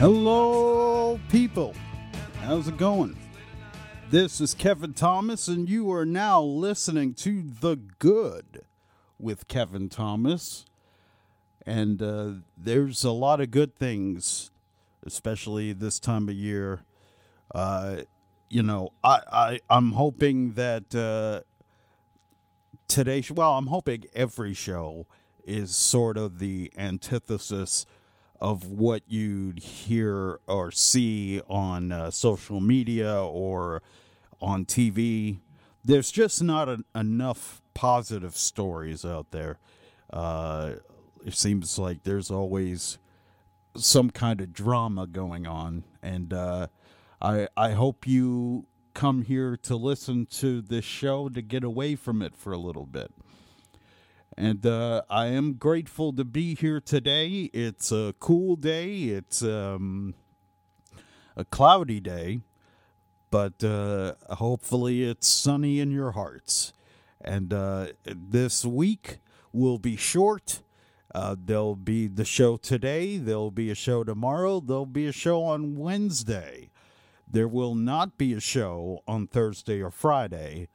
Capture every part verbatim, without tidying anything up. Hello, people. How's it going? This is Kevin Thomas, and you are now listening to The Good with Kevin Thomas. And uh, there's a lot of good things, especially this time of year. Uh, you know, I, I, I'm hoping that uh, today, well, I'm hoping every show is sort of the antithesis of what you'd hear or see on uh, social media or on T V. There's just not an, enough positive stories out there. Uh, it seems like there's always some kind of drama going on. And uh, I, I hope you come here to listen to this show to get away from it for a little bit. And uh, I am grateful to be here today. It's a cool day. It's um, a cloudy day. But uh, hopefully it's sunny in your hearts. And uh, this week will be short. Uh, there'll be the show today. There'll be a show tomorrow. There'll be a show on Wednesday. There will not be a show on Thursday or Friday.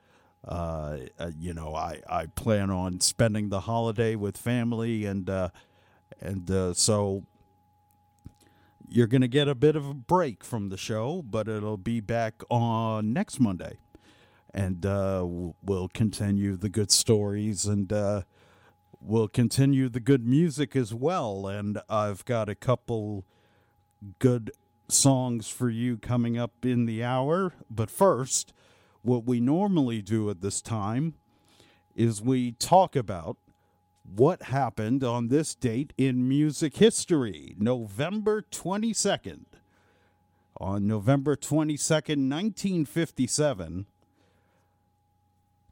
Uh, you know, I, I plan on spending the holiday with family, and uh, and uh, so you're going to get a bit of a break from the show, but it'll be back on next Monday, and uh, we'll continue the good stories, and uh, we'll continue the good music as well, and I've got a couple good songs for you coming up in the hour, but first, what we normally do at this time is we talk about what happened on this date in music history, November twenty-second. On November twenty-second, nineteen fifty-seven,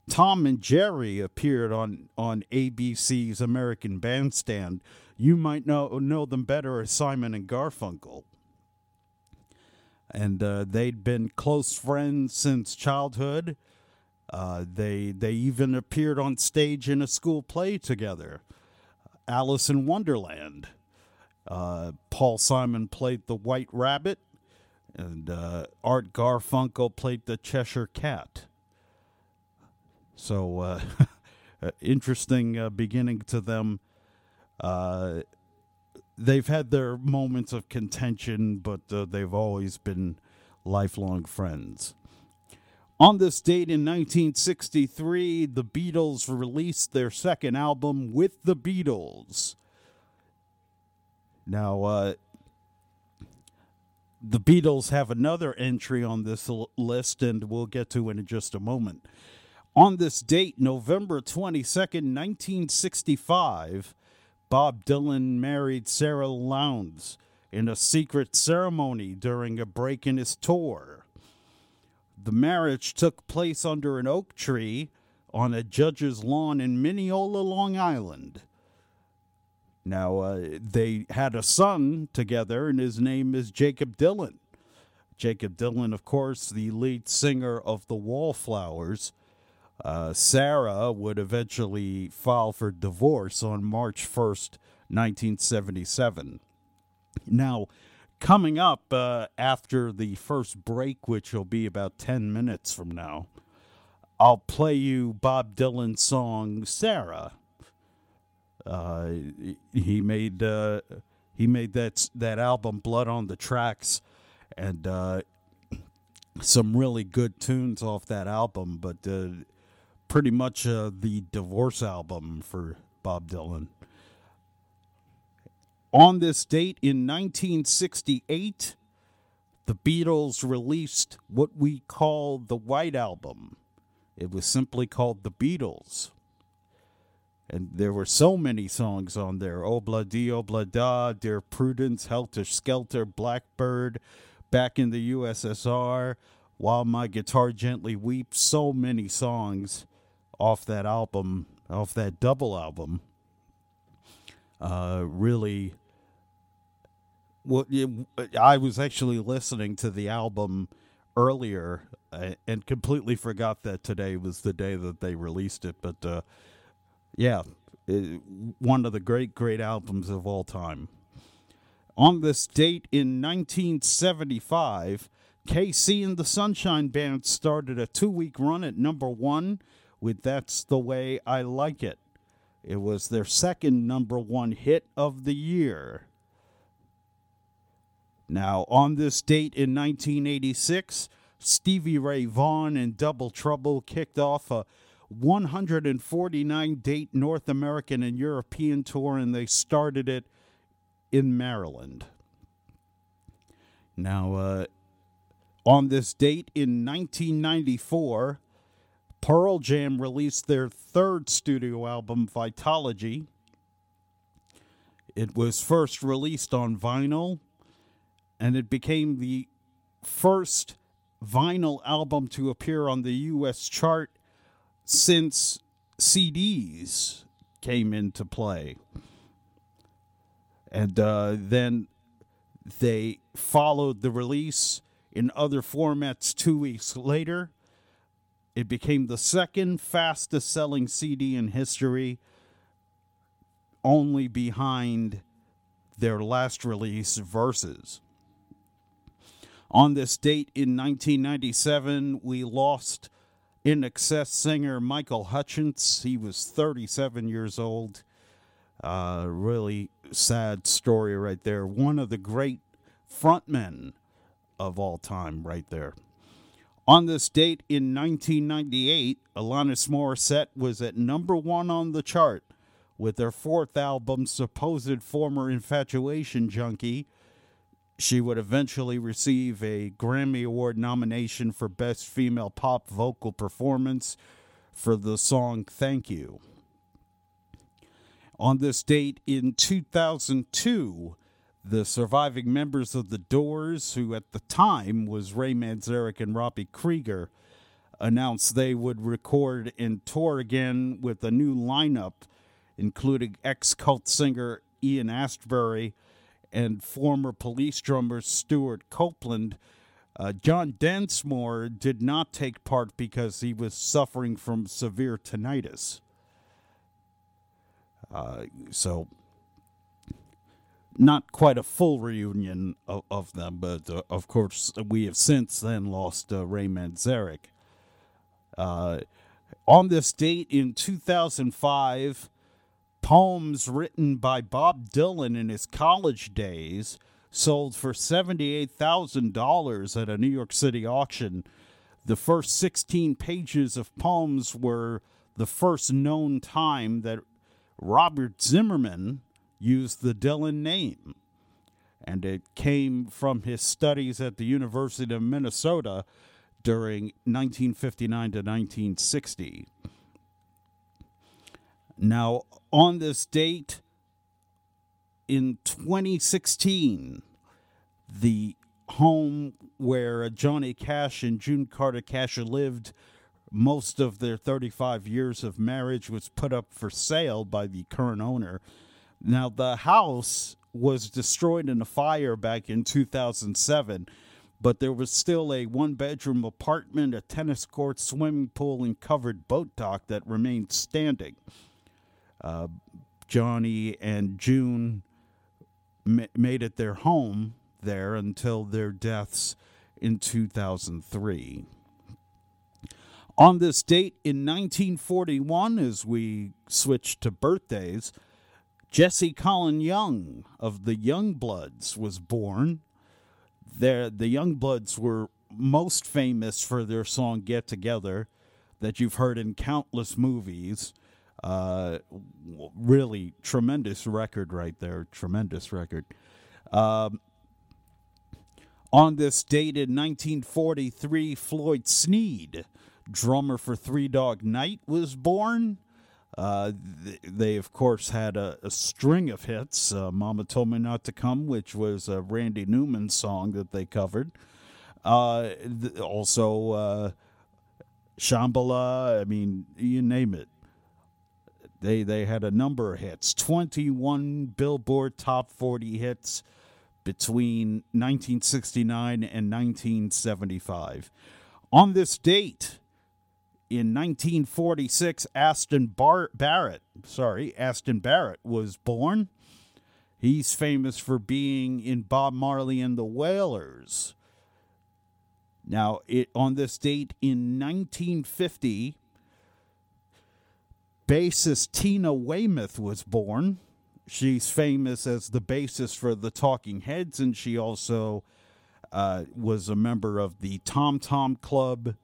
Tom and Jerry appeared on, on A B C's American Bandstand. You might know, know them better as Simon and Garfunkel. And uh, they'd been close friends since childhood. Uh, they they even appeared on stage in a school play together, Alice in Wonderland. Uh, Paul Simon played the White Rabbit, and uh, Art Garfunkel played the Cheshire Cat. So, uh, interesting uh, beginning to them. Uh They've had their moments of contention, but uh, they've always been lifelong friends. On this date in nineteen sixty-three, the Beatles released their second album, With the Beatles. Now, uh, the Beatles have another entry on this l- list, and we'll get to it in just a moment. On this date, November twenty-second, nineteen sixty-five... Bob Dylan married Sara Lownds in a secret ceremony during a break in his tour. The marriage took place under an oak tree on a judge's lawn in Mineola, Long Island. Now, uh, they had a son together, and his name is Jacob Dylan. Jacob Dylan, of course, the lead singer of The Wallflowers. Uh, Sarah would eventually file for divorce on March first, nineteen seventy-seven. Now, coming up uh, after the first break, which will be about ten minutes from now, I'll play you Bob Dylan's song, Sarah. Uh, he made uh, he made that, that album, Blood on the Tracks, and uh, some really good tunes off that album, but... Uh, pretty much uh, the divorce album for Bob Dylan. On this date in nineteen sixty-eight, the Beatles released what we call the White Album. It was simply called The Beatles. And there were so many songs on there. Ob-La-Di, Ob-La-Da, Dear Prudence, Helter Skelter, Blackbird, Back in the U S S R, While My Guitar Gently Weeps. So many songs off that album, off that double album, uh, really, well, it, I was actually listening to the album earlier uh, and completely forgot that today was the day that they released it. But uh, yeah, it, one of the great, great albums of all time. On this date in nineteen seventy-five, K C and the Sunshine Band started a two-week run at number one with That's the Way I Like It. It was their second number one hit of the year. Now, on this date in nineteen eighty-six, Stevie Ray Vaughan and Double Trouble kicked off a one hundred forty-nine date North American and European tour, and they started it in Maryland. Now, uh, on this date in nineteen ninety-four, Pearl Jam released their third studio album, Vitalogy. It was first released on vinyl, and it became the first vinyl album to appear on the U S chart since C Ds came into play. And uh, then they followed the release in other formats two weeks later. It became the second fastest selling C D in history, only behind their last release, Verses. On this date in nineteen ninety-seven, we lost In Excess singer Michael Hutchence. He was thirty-seven years old. Uh, really sad story right there. One of the great frontmen of all time right there. On this date in nineteen ninety-eight, Alanis Morissette was at number one on the chart with their fourth album, Supposed Former Infatuation Junkie. She would eventually receive a Grammy Award nomination for Best Female Pop Vocal Performance for the song Thank You. On this date in two thousand two, the surviving members of The Doors, who at the time was Ray Manzarek and Robbie Krieger, announced they would record and tour again with a new lineup, including ex-Cult singer Ian Astbury and former Police drummer Stuart Copeland. Uh, John Densmore did not take part because he was suffering from severe tinnitus. Uh, so, not quite a full reunion of, of them, but uh, of course we have since then lost uh, Ray Manzarek. Uh, on this date in two thousand five, poems written by Bob Dylan in his college days sold for seventy-eight thousand dollars at a New York City auction. The first sixteen pages of poems were the first known time that Robert Zimmerman used the Dylan name, and it came from his studies at the University of Minnesota during nineteen fifty-nine to nineteen sixty. Now, on this date, in twenty sixteen, the home where Johnny Cash and June Carter Casher lived most of their thirty-five years of marriage was put up for sale by the current owner. Now, the house was destroyed in a fire back in two thousand seven, but there was still a one-bedroom apartment, a tennis court, swimming pool, and covered boat dock that remained standing. Uh, Johnny and June ma- made it their home there until their deaths in two thousand three. On this date in nineteen forty-one, as we switch to birthdays, Jesse Colin Young of the Youngbloods was born. There, the Youngbloods were most famous for their song Get Together that you've heard in countless movies. Uh, really tremendous record right there. Tremendous record. Um, on this date in nineteen forty-three, Floyd Sneed, drummer for Three Dog Night, was born. Uh, th- they, of course, had a, a string of hits. Uh, Mama Told Me Not to Come, which was a Randy Newman song that they covered. Uh, th- also, uh, Shambhala, I mean, you name it. They they had a number of hits, twenty-one Billboard Top forty hits between nineteen sixty-nine and nineteen seventy-five. On this date, in nineteen forty-six, Aston Bar- Barrett, sorry, Aston Barrett was born. He's famous for being in Bob Marley and the Wailers. Now, it, on this date in nineteen fifty, bassist Tina Weymouth was born. She's famous as the bassist for the Talking Heads, and she also uh, was a member of the Tom Tom Club,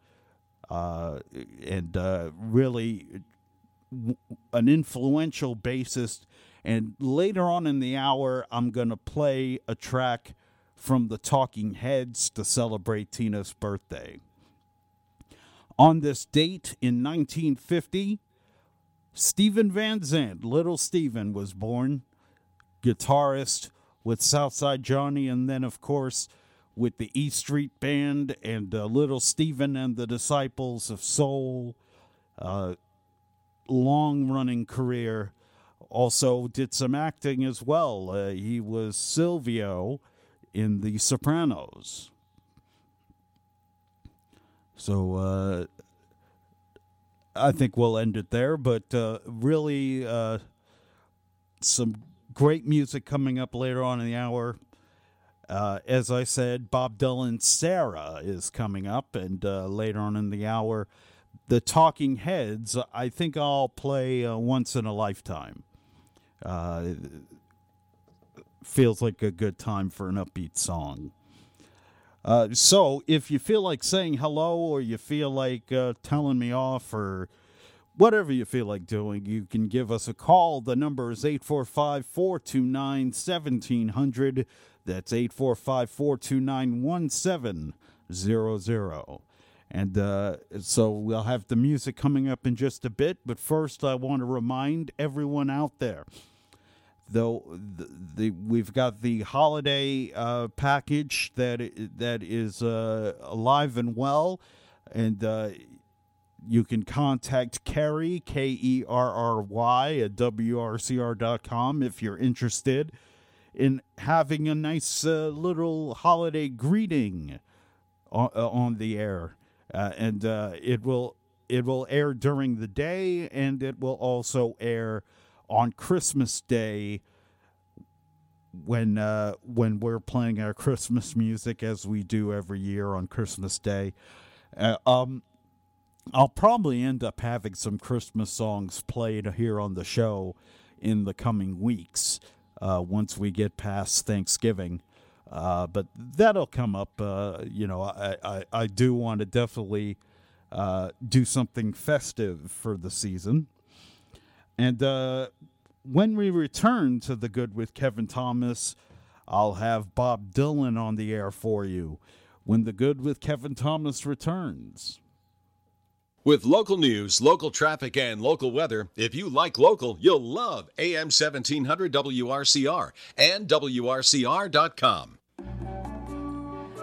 uh, and uh, really an influential bassist. And later on in the hour, I'm going to play a track from the Talking Heads to celebrate Tina's birthday. On this date in nineteen fifty, Stephen Van Zandt, Little Stephen, was born, guitarist with Southside Johnny, and then, of course, with the E Street Band and uh, Little Stephen and the Disciples of Soul. Uh, long-running career. Also did some acting as well. Uh, he was Silvio in The Sopranos. So, uh... I think we'll end it there, but uh, really uh, some great music coming up later on in the hour. Uh, as I said, Bob Dylan's Sarah is coming up, and uh, later on in the hour, the Talking Heads. I think I'll play uh, Once in a Lifetime. Uh, feels like a good time for an upbeat song. Uh, so, if you feel like saying hello, or you feel like uh, telling me off, or whatever you feel like doing, you can give us a call. The number is eight four five, four two nine, one seven zero zero. That's eight four five, four two nine, one seven zero zero. And uh, so, we'll have the music coming up in just a bit. But first, I want to remind everyone out there. Though the, the we've got the holiday uh, package that that is uh, alive and well, and uh, you can contact Kerry K E R R Y at W R C R dot com if you're interested in having a nice uh, little holiday greeting on, uh, on the air, uh, and uh, it will it will air during the day, and it will also air on Christmas Day, when uh, when we're playing our Christmas music as we do every year on Christmas Day. Uh, um, I'll probably end up having some Christmas songs played here on the show in the coming weeks uh, once we get past Thanksgiving. Uh, but that'll come up. Uh, you know, I, I, I do want to definitely uh, do something festive for the season. And uh, when we return to The Good with Kevin Thomas, I'll have Bob Dylan on the air for you when The Good with Kevin Thomas returns. With local news, local traffic, and local weather, if you like local, you'll love A M seventeen hundred W R C R and W R C R dot com.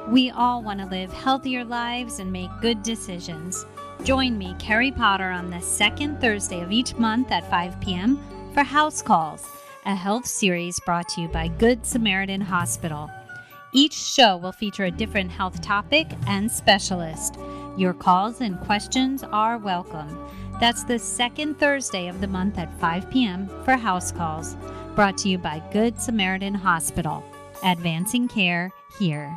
We all want to live healthier lives and make good decisions. Join me, Carrie Potter, on the second Thursday of each month at five p.m. for House Calls, a health series brought to you by Good Samaritan Hospital. Each show will feature a different health topic and specialist. Your calls and questions are welcome. That's the second Thursday of the month at five p.m. for House Calls, brought to you by Good Samaritan Hospital. Advancing care here.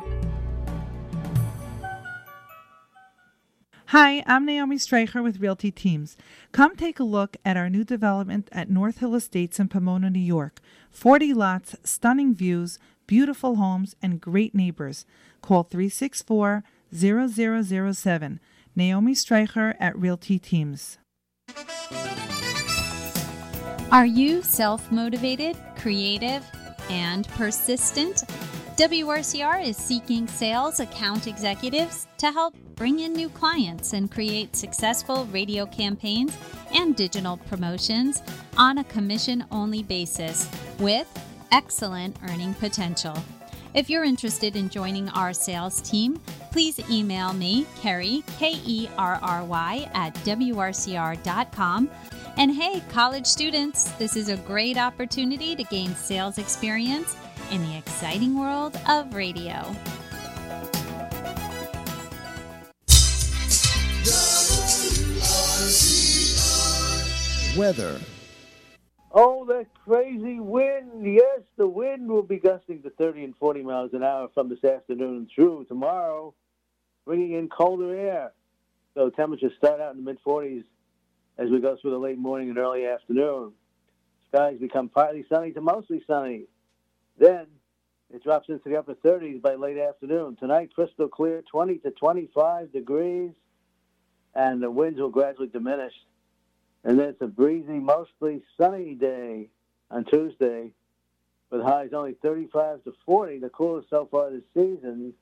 Hi, I'm Naomi Streicher with Realty Teams. Come take a look at our new development at North Hill Estates in Pomona, New York. forty lots, stunning views, beautiful homes, and great neighbors. Call three six four, zero zero zero seven. Naomi Streicher at Realty Teams. Are you self-motivated, creative, and persistent? W R C R is seeking sales account executives to help bring in new clients and create successful radio campaigns and digital promotions on a commission-only basis with excellent earning potential. If you're interested in joining our sales team, please email me, Kerry, K E R R Y, at W R C R dot com. And hey, college students, this is a great opportunity to gain sales experience in the exciting world of radio. W R C R. Weather. Oh, that crazy wind. Yes, the wind will be gusting to thirty and forty miles an hour from this afternoon through tomorrow, bringing in colder air. So temperatures start out in the mid forties as we go through the late morning and early afternoon. Skies become partly sunny to mostly sunny. Then it drops into the upper thirties by late afternoon. Tonight, crystal clear, twenty to twenty-five degrees, and the winds will gradually diminish. And then it's a breezy, mostly sunny day on Tuesday, with highs only thirty-five to forty, the coolest so far this season.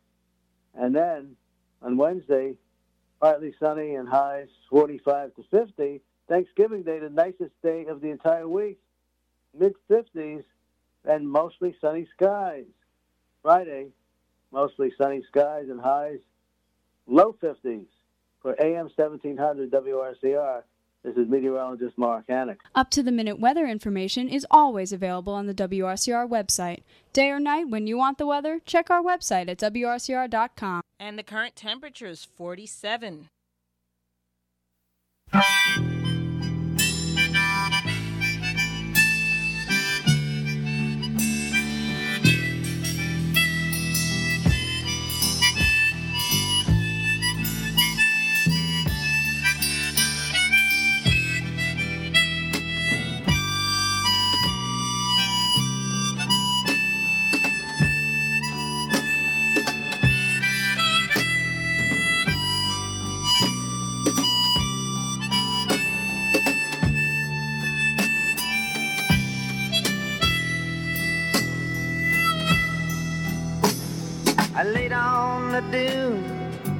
And then on Wednesday, partly sunny and highs forty-five to fifty. Thanksgiving Day, the nicest day of the entire week, mid fifties and mostly sunny skies. Friday, mostly sunny skies and highs low fifties for A M seventeen hundred W R C R. This is meteorologist Mark Hannock. Up-to-the-minute weather information is always available on the W R C R website. Day or night, when you want the weather, check our website at W R C R dot com. And the current temperature is forty-seven.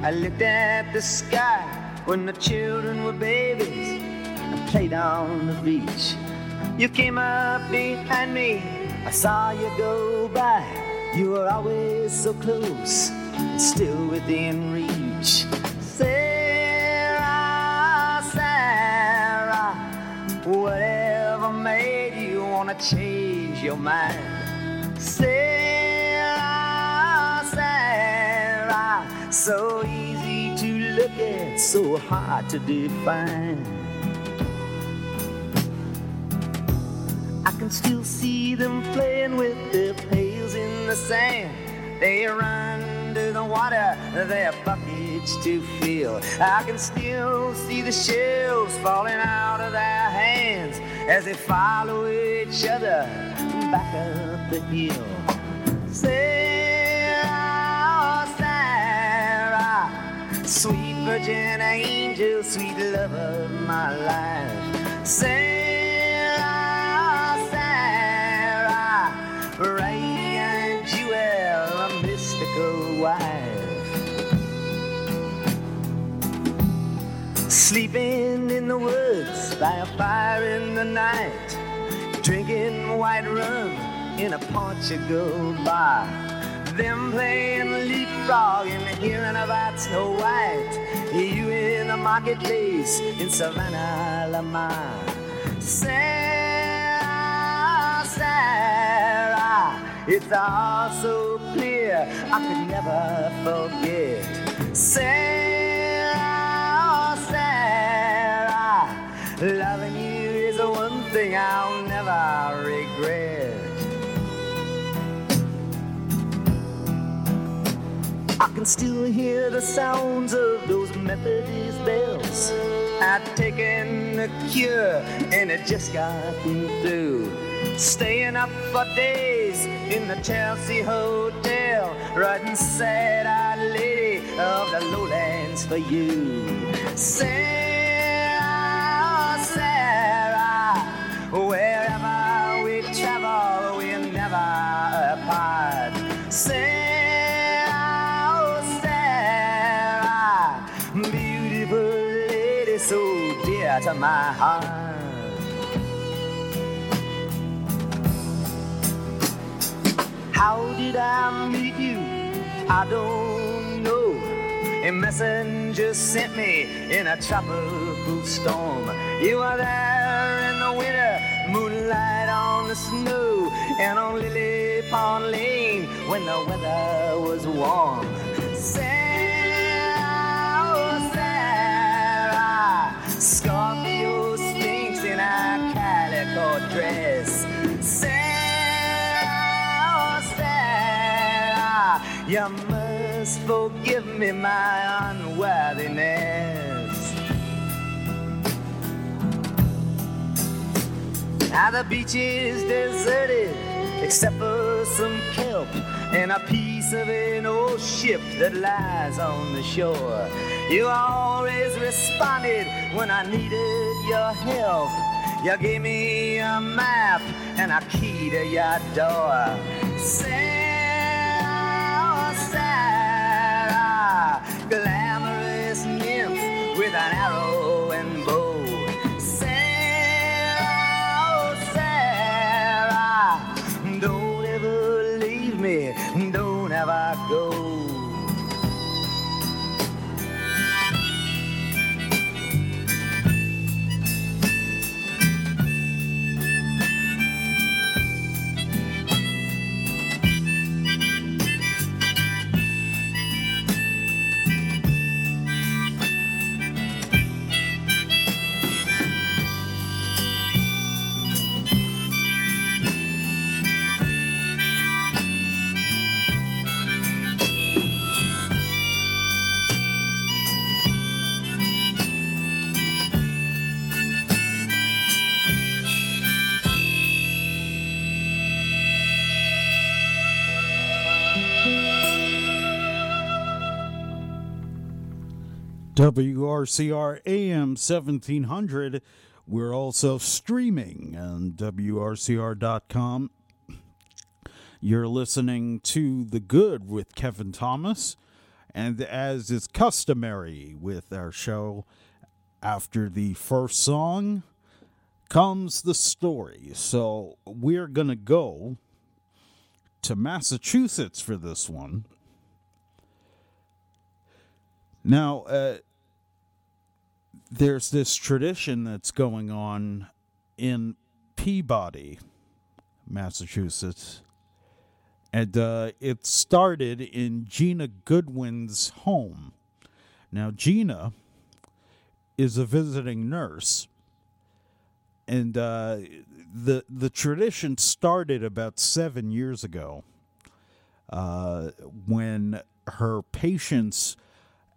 I looked at the sky when the children were babies. I played on the beach. You came up behind me. I saw you go by. You were always so close and still within reach. Sarah, Sarah, whatever made you wanna change your mind? Sarah, Sarah, so easy to look at, so hard to define. I can still see them playing with their pails in the sand. They run to the water, their buckets to fill. I can still see the shells falling out of their hands as they follow each other back up the hill. Sarah, oh Sarah, sweet virgin angel, sweet love of my life. Sarah, Sarah, radiant jewel, a mystical wife. Sleeping in the woods by a fire in the night, drinking white rum in a Portugal bar. Them playing leapfrog and hearing about Snow White. You in the marketplace in Savannah, La Mar. Sarah, Sarah, it's all so clear I could never forget. Sarah, Sarah, loving you is the one thing I'll never regret. I can still hear the sounds of those Methodist bells. I've taken a cure and it just gotten through. Staying up for days in the Chelsea Hotel, writing Sad-Eyed Lady of the Lowlands for you. Sarah, oh Sarah, wherever we travel, we're never apart. Sarah, to my heart. How did I meet you? I don't know. A messenger sent me in a tropical storm. You were there in the winter, moonlight on the snow, and on Lily Pond Lane when the weather was warm. Sarah, oh Sarah, Scorpio stinks in our calico. your dress. Sarah, Sarah, you must forgive me my unworthiness. Now the beach is deserted, except for some kelp and a piece of an old ship that lies on the shore. You always responded when I needed your help. You gave me a map and a key to your door. Sarah, Sarah, glamorous nymph with an arrow and bow. Sarah, Sarah, don't ever leave me, don't ever go. W R C R A M seventeen hundred. We're also streaming on W R C R dot com. You're listening to The Good with Kevin Thomas. And as is customary with our show, after the first song comes the story. So we're going to go to Massachusetts for this one. Now, uh, there's this tradition that's going on in Peabody, Massachusetts, and uh, it started in Gina Goodwin's home. Now, Gina is a visiting nurse, and uh, the the tradition started about seven years ago uh, when her patients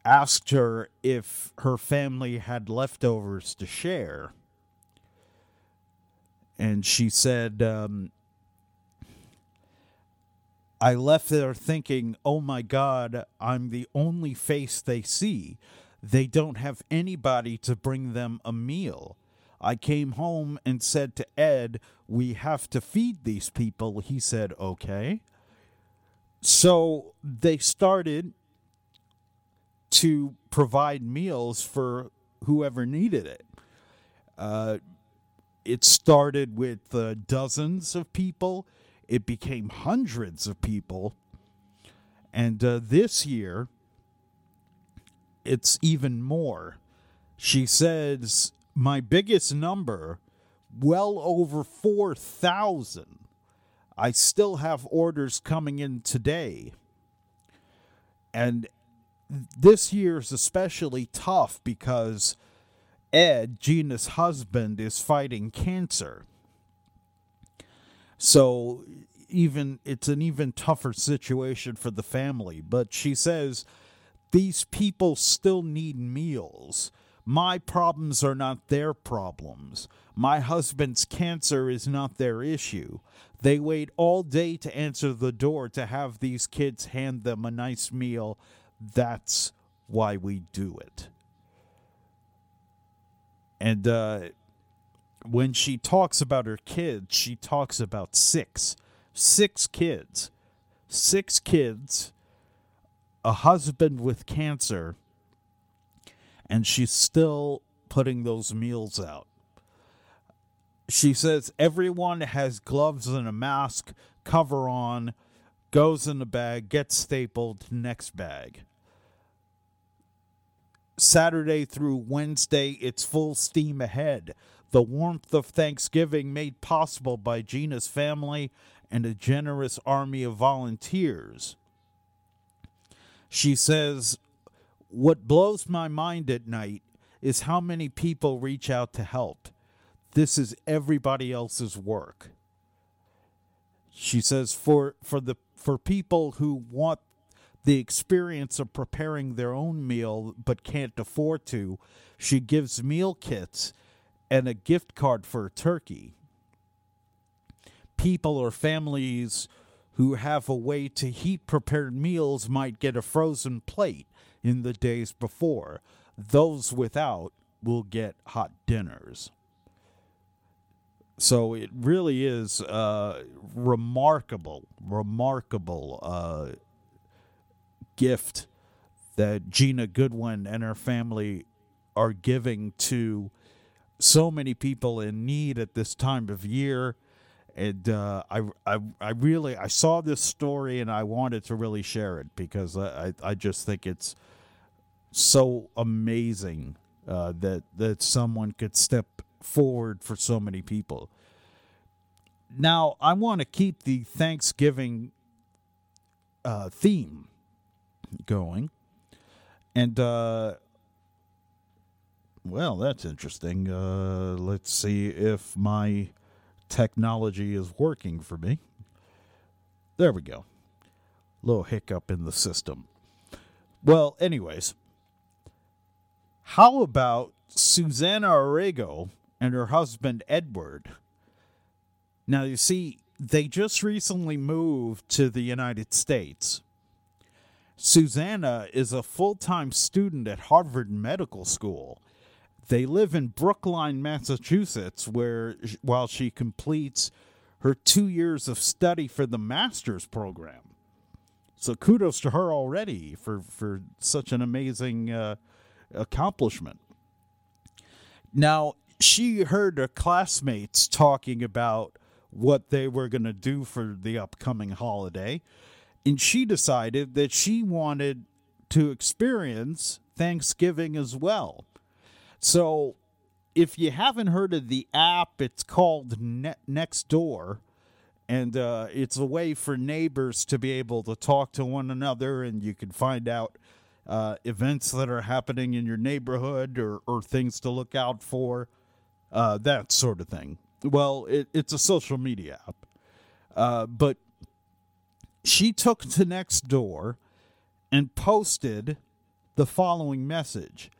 asked her if her family had leftovers to share. And she said, um, I left there thinking, oh my God, I'm the only face they see. They don't have anybody to bring them a meal. I came home and said to Ed, we have to feed these people. He said, okay. So they started to provide meals for whoever needed it. Uh, it started with uh, dozens of people. It became hundreds of people. And uh, this year, it's even more. She says, my biggest number, well over four thousand. I still have orders coming in today. And this year's especially tough because Ed, Gina's husband, is fighting cancer. So even it's an even tougher situation for the family. But she says, these people still need meals. My problems are not their problems. My husband's cancer is not their issue. They wait all day to answer the door to have these kids hand them a nice meal. That's why we do it. And uh, when she talks about her kids, she talks about six. Six kids. Six kids, a husband with cancer, and she's still putting those meals out. She says everyone has gloves and a mask, cover on, goes in the bag, gets stapled, next bag. Saturday through Wednesday, it's full steam ahead. The warmth of Thanksgiving made possible by Gina's family and a generous army of volunteers. She says, what blows my mind at night is how many people reach out to help. this is everybody else's work. She says for for the for people who want the experience of preparing their own meal but can't afford to, she gives meal kits and a gift card for a turkey. People or families who have a way to heat prepared meals might get a frozen plate in the days before. Those without will get hot dinners. So it really is uh, remarkable, remarkable uh, gift that Gina Goodwin and her family are giving to so many people in need at this time of year. And uh, I, I, I really, I saw this story and I wanted to really share it because I, I just think it's so amazing uh, that that someone could step forward for so many people. Now, I want to keep the Thanksgiving uh, theme going. And, uh, well, that's interesting. Uh, let's see if my technology is working for me. There we go. Little hiccup in the system. Well, anyways, how about Susana Arrigo and her husband Edward? Now, you see, they just recently moved to the United States. Susana is a full-time student at Harvard Medical School. They live in Brookline, Massachusetts, where while she completes her two years of study for the master's program. So kudos to her already for, for such an amazing uh, accomplishment. Now, she heard her classmates talking about what they were going to do for the upcoming holiday, and she decided that she wanted to experience Thanksgiving as well. So if you haven't heard of the app, it's called ne- Nextdoor, and uh, it's a way for neighbors to be able to talk to one another, and you can find out uh, events that are happening in your neighborhood or, or things to look out for, uh, that sort of thing. Well, it, it's a social media app. Uh, but she took to Nextdoor and posted the following message.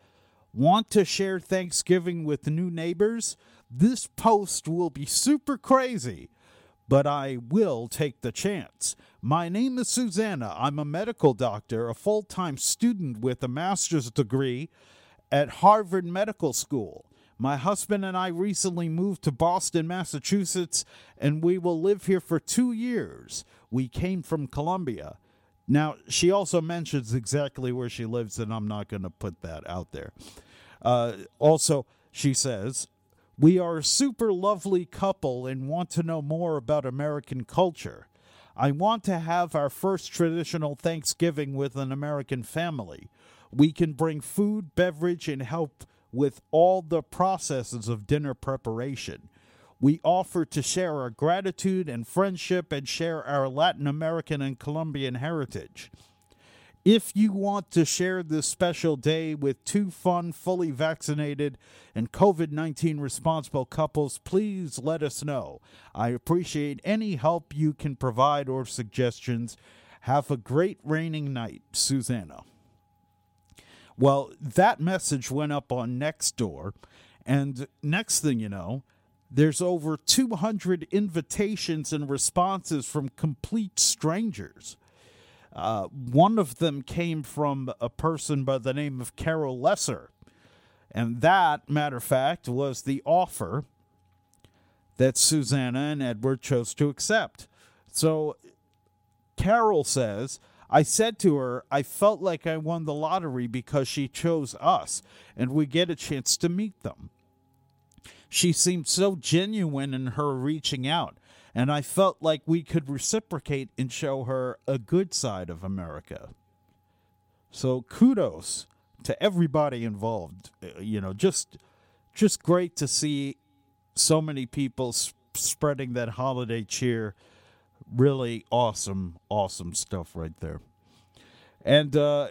Want to share Thanksgiving with new neighbors? This post will be super crazy, but I will take the chance. My name is Susana. I'm a medical doctor, a full-time student with a master's degree at Harvard Medical School. My husband and I recently moved to Boston, Massachusetts, and we will live here for two years. We came from Colombia. Now, she also mentions exactly where she lives, and I'm not going to put that out there. Uh, also, she says, we are a super lovely couple and want to know more about American culture. I want to have our first traditional Thanksgiving with an American family. We can bring food, beverage, and help with all the processes of dinner preparation. We offer to share our gratitude and friendship and share our Latin American and Colombian heritage. If you want to share this special day with two fun, fully vaccinated and covid nineteen responsible couples, please let us know. I appreciate any help you can provide or suggestions. Have a great raining night, Susana. Well, that message went up on Nextdoor, and next thing you know, there's over two hundred invitations and responses from complete strangers. Uh, one of them came from a person by the name of Carol Lesser. And that, matter of fact, was the offer that Susana and Edward chose to accept. So Carol says, I said to her, I felt like I won the lottery because she chose us and we get a chance to meet them. She seemed so genuine in her reaching out, and I felt like we could reciprocate and show her a good side of America. So kudos to everybody involved. You know, just just great to see so many people sp- spreading that holiday cheer. Really awesome, awesome stuff right there. And uh,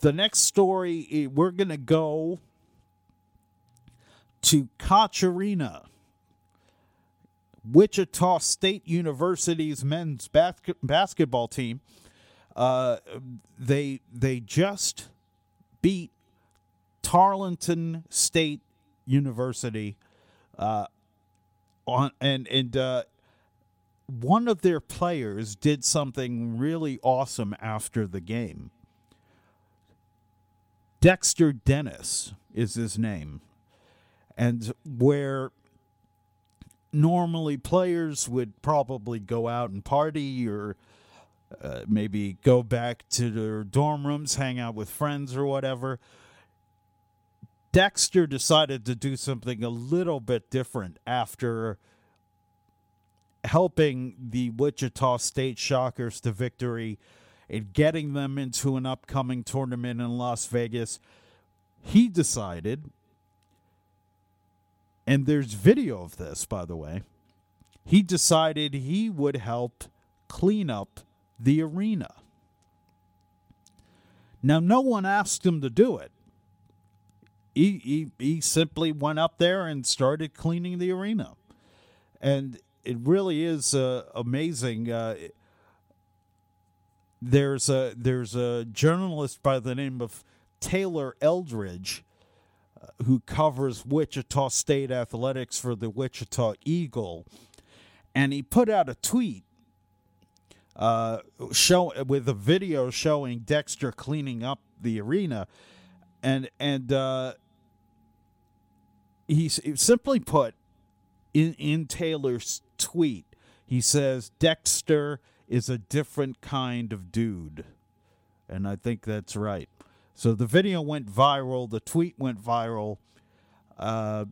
the next story, we're going to go to Cochrane, Wichita State University's men's basket, basketball team. Uh, they they just beat Tarleton State University, uh, on and and uh, one of their players did something really awesome after the game. Dexter Dennis is his name, and where normally players would probably go out and party or uh, maybe go back to their dorm rooms, hang out with friends or whatever, Dexter decided to do something a little bit different after helping the Wichita State Shockers to victory and getting them into an upcoming tournament in Las Vegas. He decided, and there's video of this, by the way, he decided he would help clean up the arena. Now, no one asked him to do it. He, he, he simply went up there and started cleaning the arena. And it really is uh, amazing. Uh, there's a there's a journalist by the name of Taylor Eldridge who covers Wichita State athletics for the Wichita Eagle, and he put out a tweet uh, show, with a video showing Dexter cleaning up the arena, and and uh, he, he simply put in, in Taylor's tweet, he says, "Dexter is a different kind of dude," and I think that's right. So the video went viral. The tweet went viral. Uh,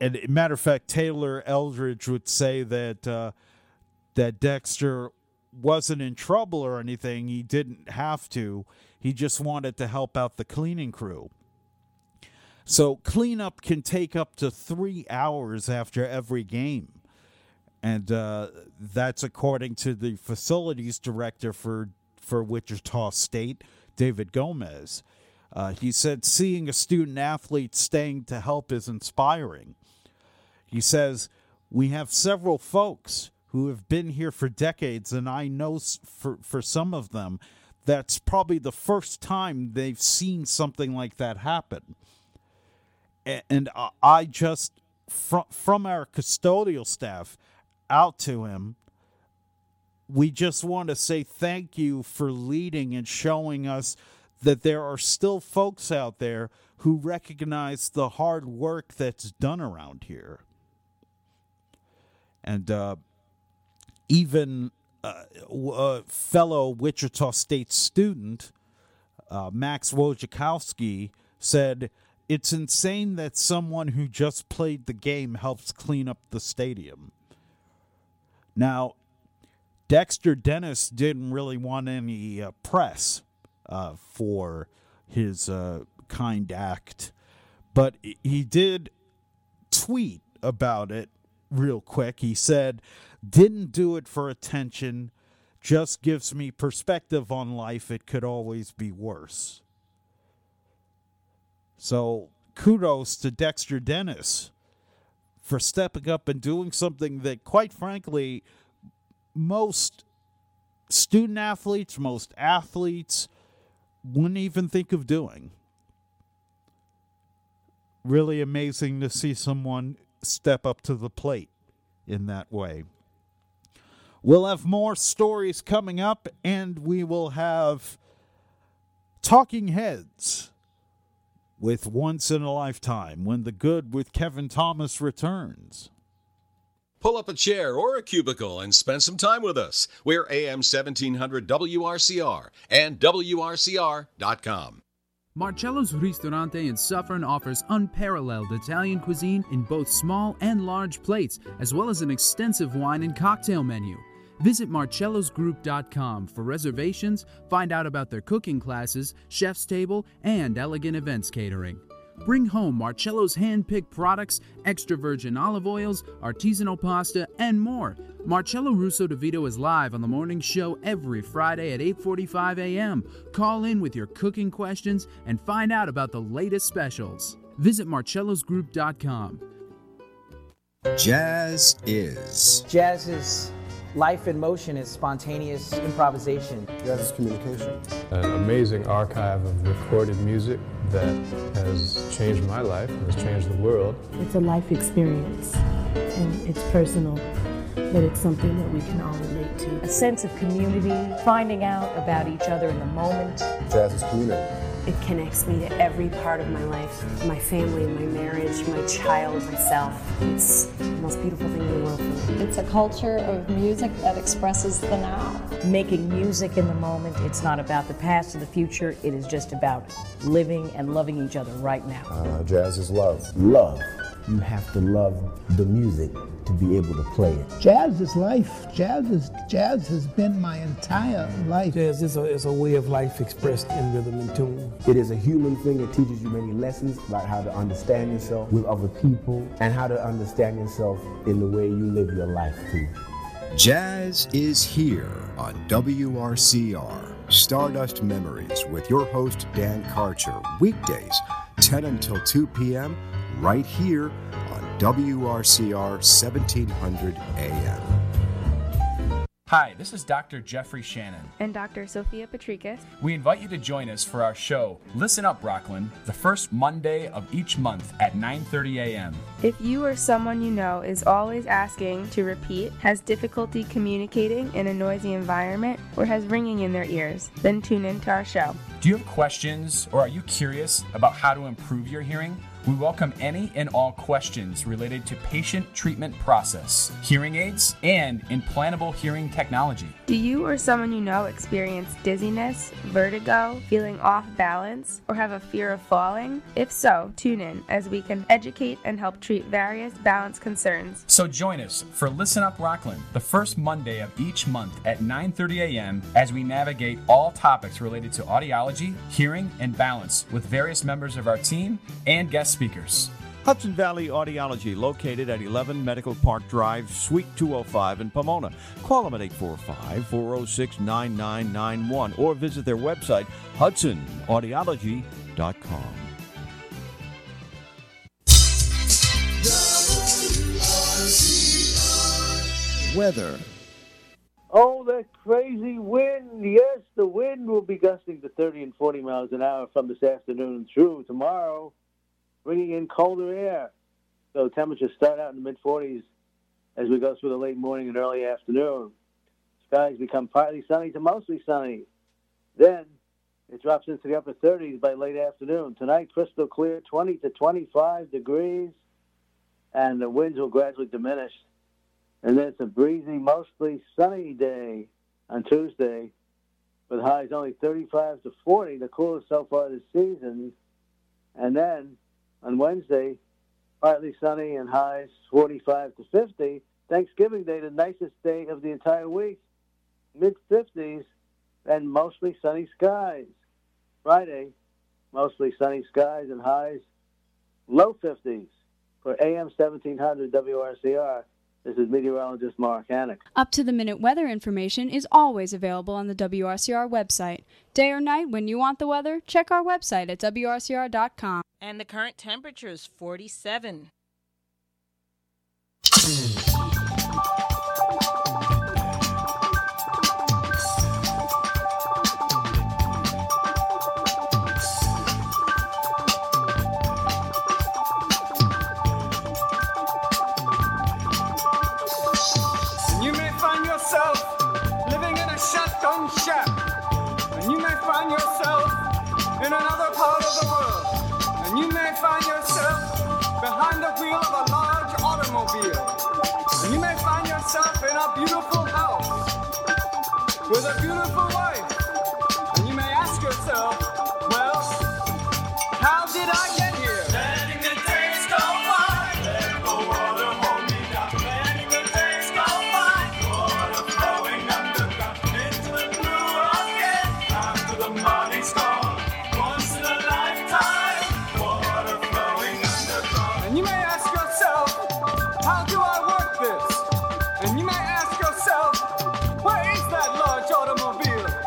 and as a matter of fact, Taylor Eldridge would say that uh, that Dexter wasn't in trouble or anything. He didn't have to. He just wanted to help out the cleaning crew. So cleanup can take up to three hours after every game. And uh, that's according to the facilities director for for Wichita State, David Gomez. Uh, he said, "Seeing a student athlete staying to help is inspiring." He says, "We have several folks who have been here for decades, and I know for, for some of them, that's probably the first time they've seen something like that happen. And I just, from, from our custodial staff out to him, we just want to say thank you for leading and showing us that there are still folks out there who recognize the hard work that's done around here." And uh, even uh, a fellow Wichita State student, uh, Max Wojciechowski, said, "It's insane that someone who just played the game helps clean up the stadium." Now, Dexter Dennis didn't really want any uh, press uh, for his uh, kind act, but he did tweet about it real quick. He said, "Didn't do it for attention, just gives me perspective on life. It could always be worse." So kudos to Dexter Dennis for stepping up and doing something that, quite frankly, most student athletes, most athletes wouldn't even think of doing. Really amazing to see someone step up to the plate in that way. We'll have more stories coming up, and we will have Talking Heads with Once in a Lifetime when the Good with Kevin Thomas returns. Pull up a chair or a cubicle and spend some time with us. We're A M seventeen hundred W R C R and W R C R dot com. Marcello's Ristorante in Suffern offers unparalleled Italian cuisine in both small and large plates, as well as an extensive wine and cocktail menu. Visit marcellos group dot com for reservations, find out about their cooking classes, chef's table, and elegant events catering. Bring home Marcello's hand-picked products, extra virgin olive oils, artisanal pasta, and more. Marcello Russo DeVito is live on the morning show every Friday at eight forty-five a.m. Call in with your cooking questions and find out about the latest specials. Visit marcellos group dot com. Jazz is. Jazz is life in motion, is spontaneous improvisation. Jazz is communication. An amazing archive of recorded music that has changed my life and has changed the world. It's a life experience, and it's personal, but it's something that we can all relate to. A sense of community, finding out about each other in the moment. Jazz is community. It connects me to every part of my life, my family, my marriage, my child, myself. It's the most beautiful thing in the world for me. It's a culture of music that expresses the now. Making music in the moment, it's not about the past or the future, it is just about living and loving each other right now. Uh, jazz is love. Love. You have to love the music to be able to play it. Jazz is life. Jazz is jazz has been my entire life. Jazz is a, is a way of life expressed in rhythm and tune. It is a human thing. It teaches you many lessons about how to understand yourself with other people and how to understand yourself in the way you live your life too. Jazz is here on W R C R. Stardust Memories with your host Dan Karcher. Weekdays, ten until two p m right here on W R C R seventeen hundred A M. Hi, this is Doctor Jeffrey Shannon. And Doctor Sophia Patricas. We invite you to join us for our show, Listen Up Rockland, the first Monday of each month at nine thirty a m If you or someone you know is always asking to repeat, has difficulty communicating in a noisy environment, or has ringing in their ears, then tune in to our show. Do you have questions, or are you curious about how to improve your hearing? We welcome any and all questions related to patient treatment process, hearing aids, and implantable hearing technology. Do you or someone you know experience dizziness, vertigo, feeling off balance, or have a fear of falling? If so, tune in as we can educate and help treat various balance concerns. So join us for Listen Up Rockland, the first Monday of each month at nine thirty a m as we navigate all topics related to audiology, hearing, and balance with various members of our team and guest speakers. Hudson Valley Audiology, located at eleven Medical Park Drive, Suite two oh five in Pomona. Call them at eight four five, four oh six, nine nine nine one or visit their website, hudson audiology dot com. Weather. Oh, that crazy wind. Yes, the wind will be gusting to thirty and forty miles an hour from this afternoon through tomorrow, bringing in colder air. So temperatures start out in the mid forties as we go through the late morning and early afternoon. Skies become partly sunny to mostly sunny. Then it drops into the upper thirties by late afternoon. Tonight, crystal clear, twenty to twenty-five degrees, and the winds will gradually diminish. And then it's a breezy, mostly sunny day on Tuesday, with highs only thirty-five to forty, the coolest so far this season. And then on Wednesday, partly sunny and highs forty-five to fifty. Thanksgiving Day, the nicest day of the entire week, mid fifties and mostly sunny skies. Friday, mostly sunny skies and highs low fifties. For A M seventeen hundred W R C R, this is meteorologist Mark Hannock. Up-to-the-minute weather information is always available on the W R C R website. Day or night, when you want the weather, check our website at W R C R dot com. And the current temperature is forty-seven. You may find yourself living in a shotgun shack, and you may find yourself in another part of the world. You may find yourself behind the wheel of a large automobile. And you may find yourself in a beautiful house with a beautiful wife. And you may ask yourself, well, how did I get here? Letting the days go by, let the water hold me down. Letting the days go by, water flowing underground. Into the blue again, after the morning's gone. Once in a lifetime. Automobile.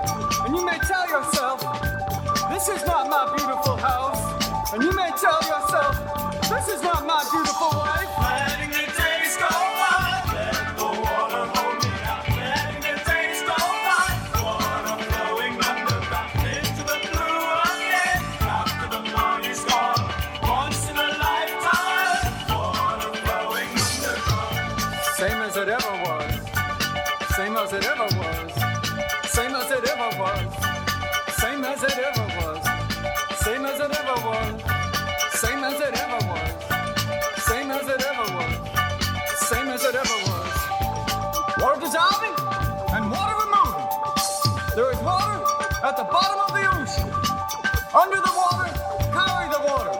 that ever was. Water dissolving and water removing. There is water at the bottom of the ocean. Under the water, carry the water.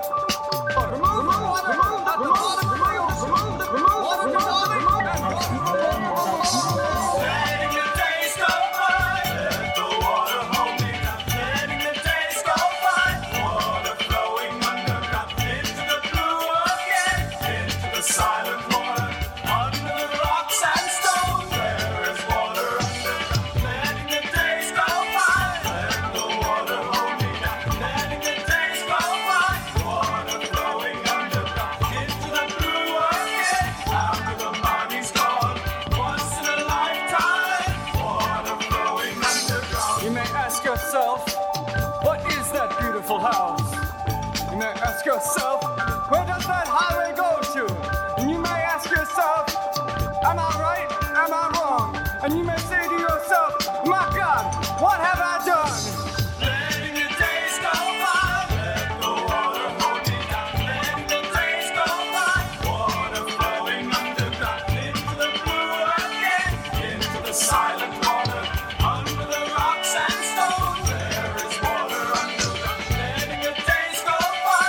Remove the water, remove the water, remove the water, remove the water. Yourself, where does that highway go to? And you may ask yourself, am I right? Am I wrong? And you may say to yourself, my God, what have I done? Letting the days go by, let the water hold me down. Letting the days go by, water flowing underground. Into the blue again, into the silent water, under the rocks and stones. There is water underground. Letting the days go by.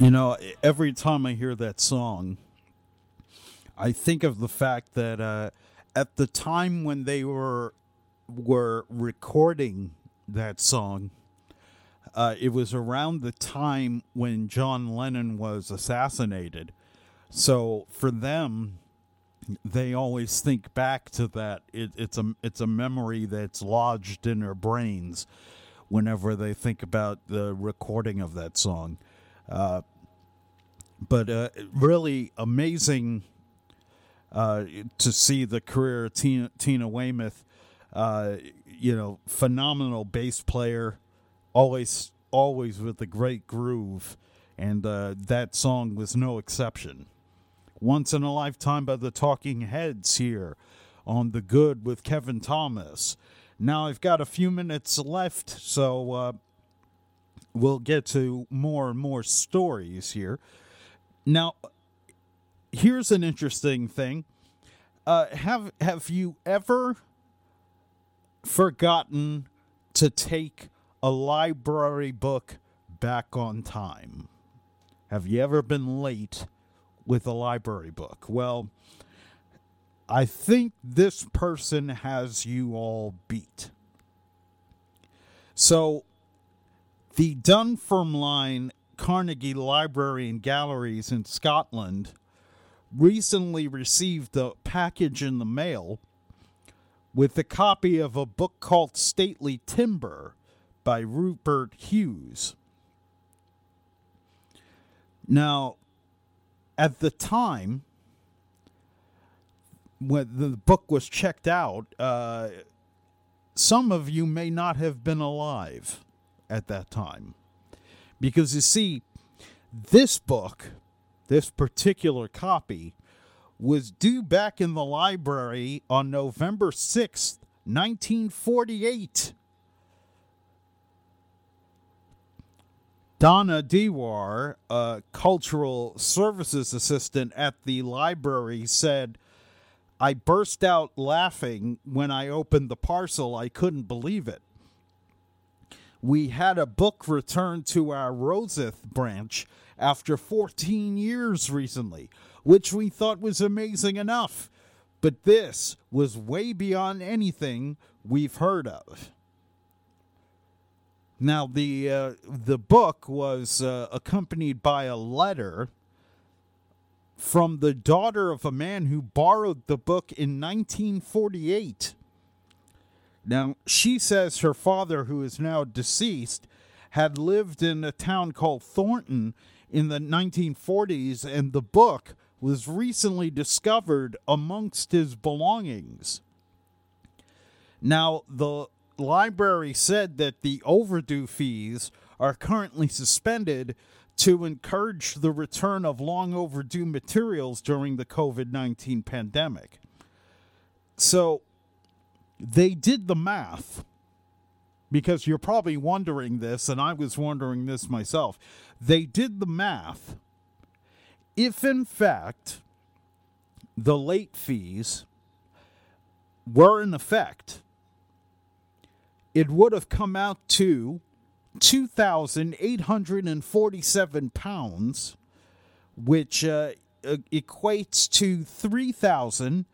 You know, every time I hear that song, I think of the fact that uh, at the time when they were were recording that song, uh, it was around the time when John Lennon was assassinated. So for them, they always think back to that. It, it's a it's a memory that's lodged in their brains whenever they think about the recording of that song. Uh, But uh, really amazing uh, to see the career of Tina, Tina Weymouth, uh, you know, phenomenal bass player, always always with a great groove, and uh, that song was no exception. Once in a Lifetime by the Talking Heads here on The Good with Kevin Thomas. Now I've got a few minutes left, so uh, we'll get to more and more stories here. Now, here's an interesting thing. Uh, have have you ever forgotten to take a library book back on time? Have you ever been late with a library book? Well, I think this person has you all beat. So, the Dunfermline Carnegie Library and Galleries in Scotland recently received a package in the mail with a copy of a book called Stately Timber by Rupert Hughes. Now, at the time when the book was checked out, uh, some of you may not have been alive at that time. Because, you see, this book, this particular copy, was due back in the library on November sixth, nineteen forty-eight. Donna Dewar, a cultural services assistant at the library, said, "I burst out laughing when I opened the parcel. I couldn't believe it. we had a book returned to our Roseth branch after fourteen years recently, which we thought was amazing enough. But this was way beyond anything we've heard of. Now, the uh, the book was uh, accompanied by a letter from the daughter of a man who borrowed the book in nineteen forty-eight. Now, she says her father, who is now deceased, had lived in a town called Thornton in the nineteen forties, and the book was recently discovered amongst his belongings. Now, the library said that the overdue fees are currently suspended to encourage the return of long overdue materials during the COVID nineteen pandemic. So they did the math, because you're probably wondering this, and I was wondering this myself. They did the math. If, in fact, the late fees were in effect, it would have come out to two thousand eight hundred forty-seven pounds, which uh, equates to three thousand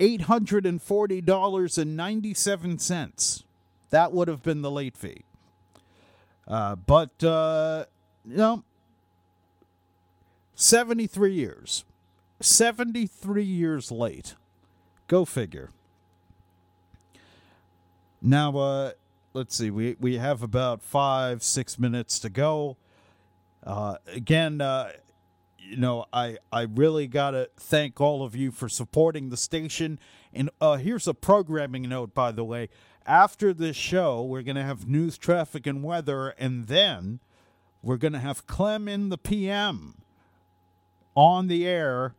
eight hundred forty dollars and ninety-seven cents. That would have been the late fee. Uh, but, uh, you know, seventy-three years. seventy-three years late. Go figure. Now, uh, let's see, we, we have about five, six minutes to go. Uh, again, uh, you know, I, I really got to thank all of you for supporting the station. And uh, here's a programming note, by the way. After this show, we're going to have news, traffic, and weather. And then we're going to have Clem in the P M on the air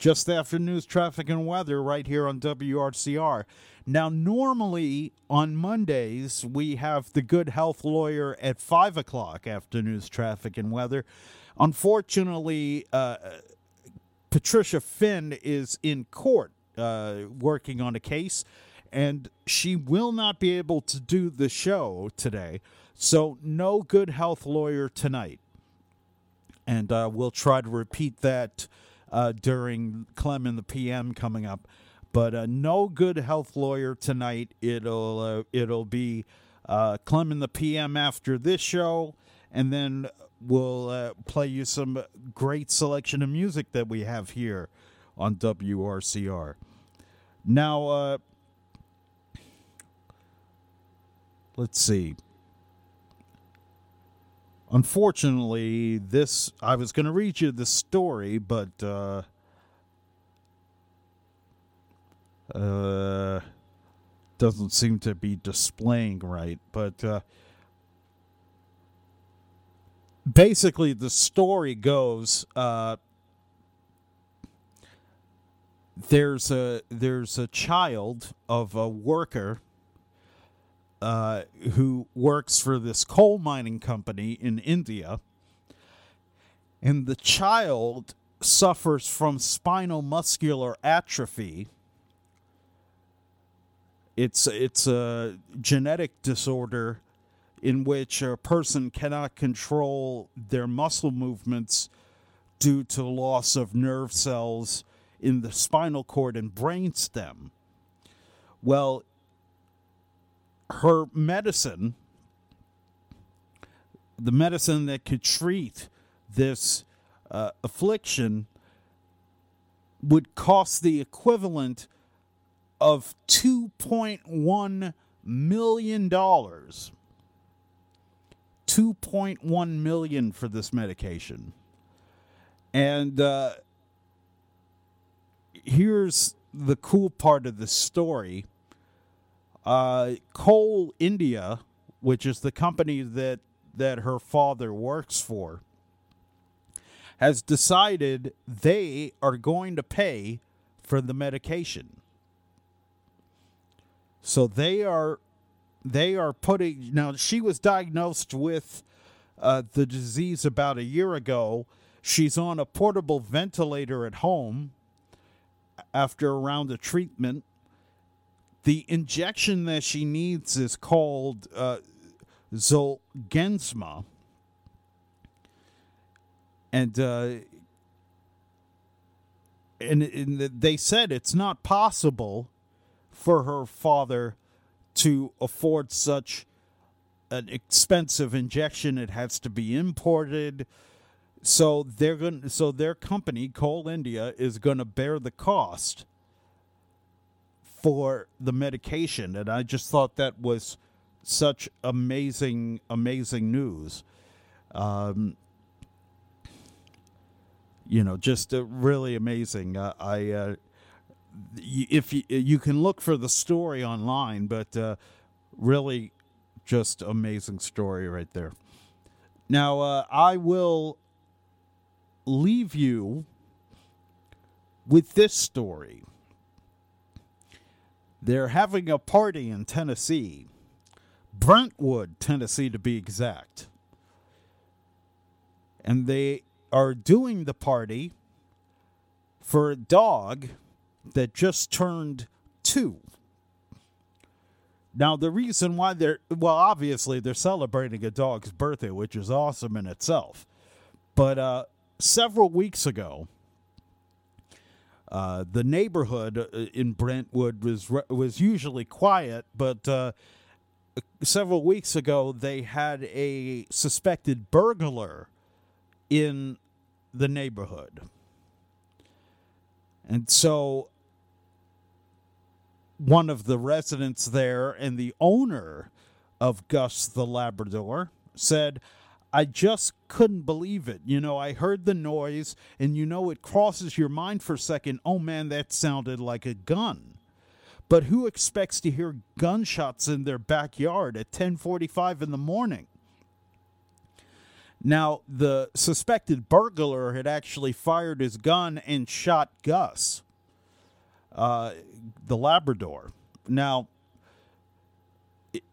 just after news, traffic, and weather right here on W R C R. Now, normally on Mondays, we have the Good Health Lawyer at five o'clock after news, traffic, and weather. Unfortunately, uh, Patricia Finn is in court uh, working on a case, and she will not be able to do the show today. So no Good Health Lawyer tonight. And uh, we'll try to repeat that uh, during Clem in the P M coming up. But uh, no Good Health Lawyer tonight. It'll uh, it'll be uh, Clem in the P M after this show, and then we'll uh, play you some great selection of music that we have here on W R C R. Now, uh, let's see. Unfortunately, this I was going to read you the story, but. Uh, Uh, doesn't seem to be displaying right, but uh, basically the story goes: uh, there's a there's a child of a worker uh, who works for this coal mining company in India, and the child suffers from spinal muscular atrophy. It's it's a genetic disorder in which a person cannot control their muscle movements due to loss of nerve cells in the spinal cord and brainstem. Well, her medicine, the medicine that could treat this uh, affliction, would cost the equivalent of two point one million dollars. two point one million dollars for this medication. And uh, here's the cool part of the story. Uh, Coal India, which is the company that, that her father works for, has decided they are going to pay for the medication. So they are they are putting, now she was diagnosed with uh, the disease about a year ago. She's on a portable ventilator at home after a round of treatment. The injection that she needs is called uh, Zolgensma. And, uh, and and they said it's not possible for her father to afford such an expensive injection. It has to be imported. So they're going. So their company, Coal India, is going to bear the cost for the medication. And I just thought that was such amazing, amazing news. Um, you know, just uh, really amazing. Uh, I, uh, if you, you can look for the story online, but uh, really just amazing story right there. Now, uh, I will leave you with this story. They're having a party in Tennessee, Brentwood, Tennessee to be exact. And they are doing the party for a dog that just turned two. Now, the reason why they're, well, obviously they're celebrating a dog's birthday, which is awesome in itself. But uh, several weeks ago, Uh, the neighborhood in Brentwood was was usually quiet, but uh, several weeks ago they had a suspected burglar in the neighborhood. And so one of the residents there and the owner of Gus the Labrador said, I just couldn't believe it. You know, I heard the noise, and you know, it crosses your mind for a second. Oh, man, that sounded like a gun. But who expects to hear gunshots in their backyard at ten forty-five in the morning? Now, the suspected burglar had actually fired his gun and shot Gus, uh, the Labrador. Now, it,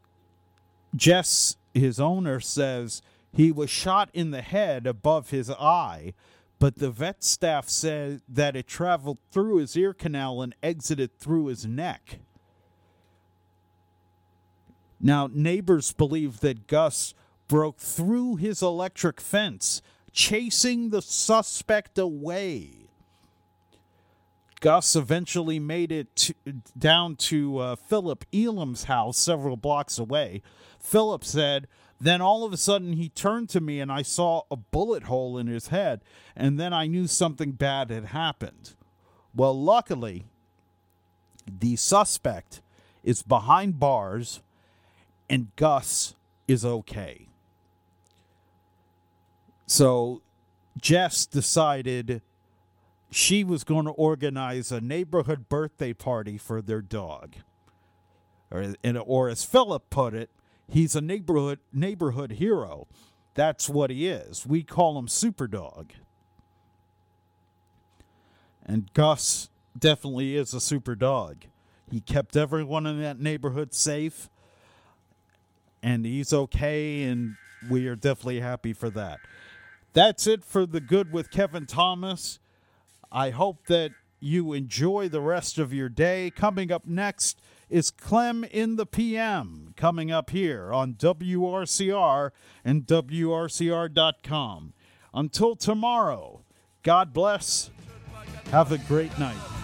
Jess, his owner, says he was shot in the head above his eye, but the vet staff said that it traveled through his ear canal and exited through his neck. Now, neighbors believe that Gus broke through his electric fence, chasing the suspect away. Gus eventually made it to, down to uh, Philip Elam's house several blocks away. Philip said, then all of a sudden he turned to me and I saw a bullet hole in his head, and then I knew something bad had happened. Well, luckily, the suspect is behind bars and Gus is okay. So Jess decided she was going to organize a neighborhood birthday party for their dog. Or, or as Philip put it, he's a neighborhood neighborhood hero. That's what he is. We call him Superdog. And Gus definitely is a super dog. He kept everyone in that neighborhood safe. And he's okay, and we are definitely happy for that. That's it for The Good with Kevin Thomas. I hope that you enjoy the rest of your day. Coming up next is Clem in the P M, coming up here on W R C R and W R C R dot com. Until tomorrow, God bless. Have a great night.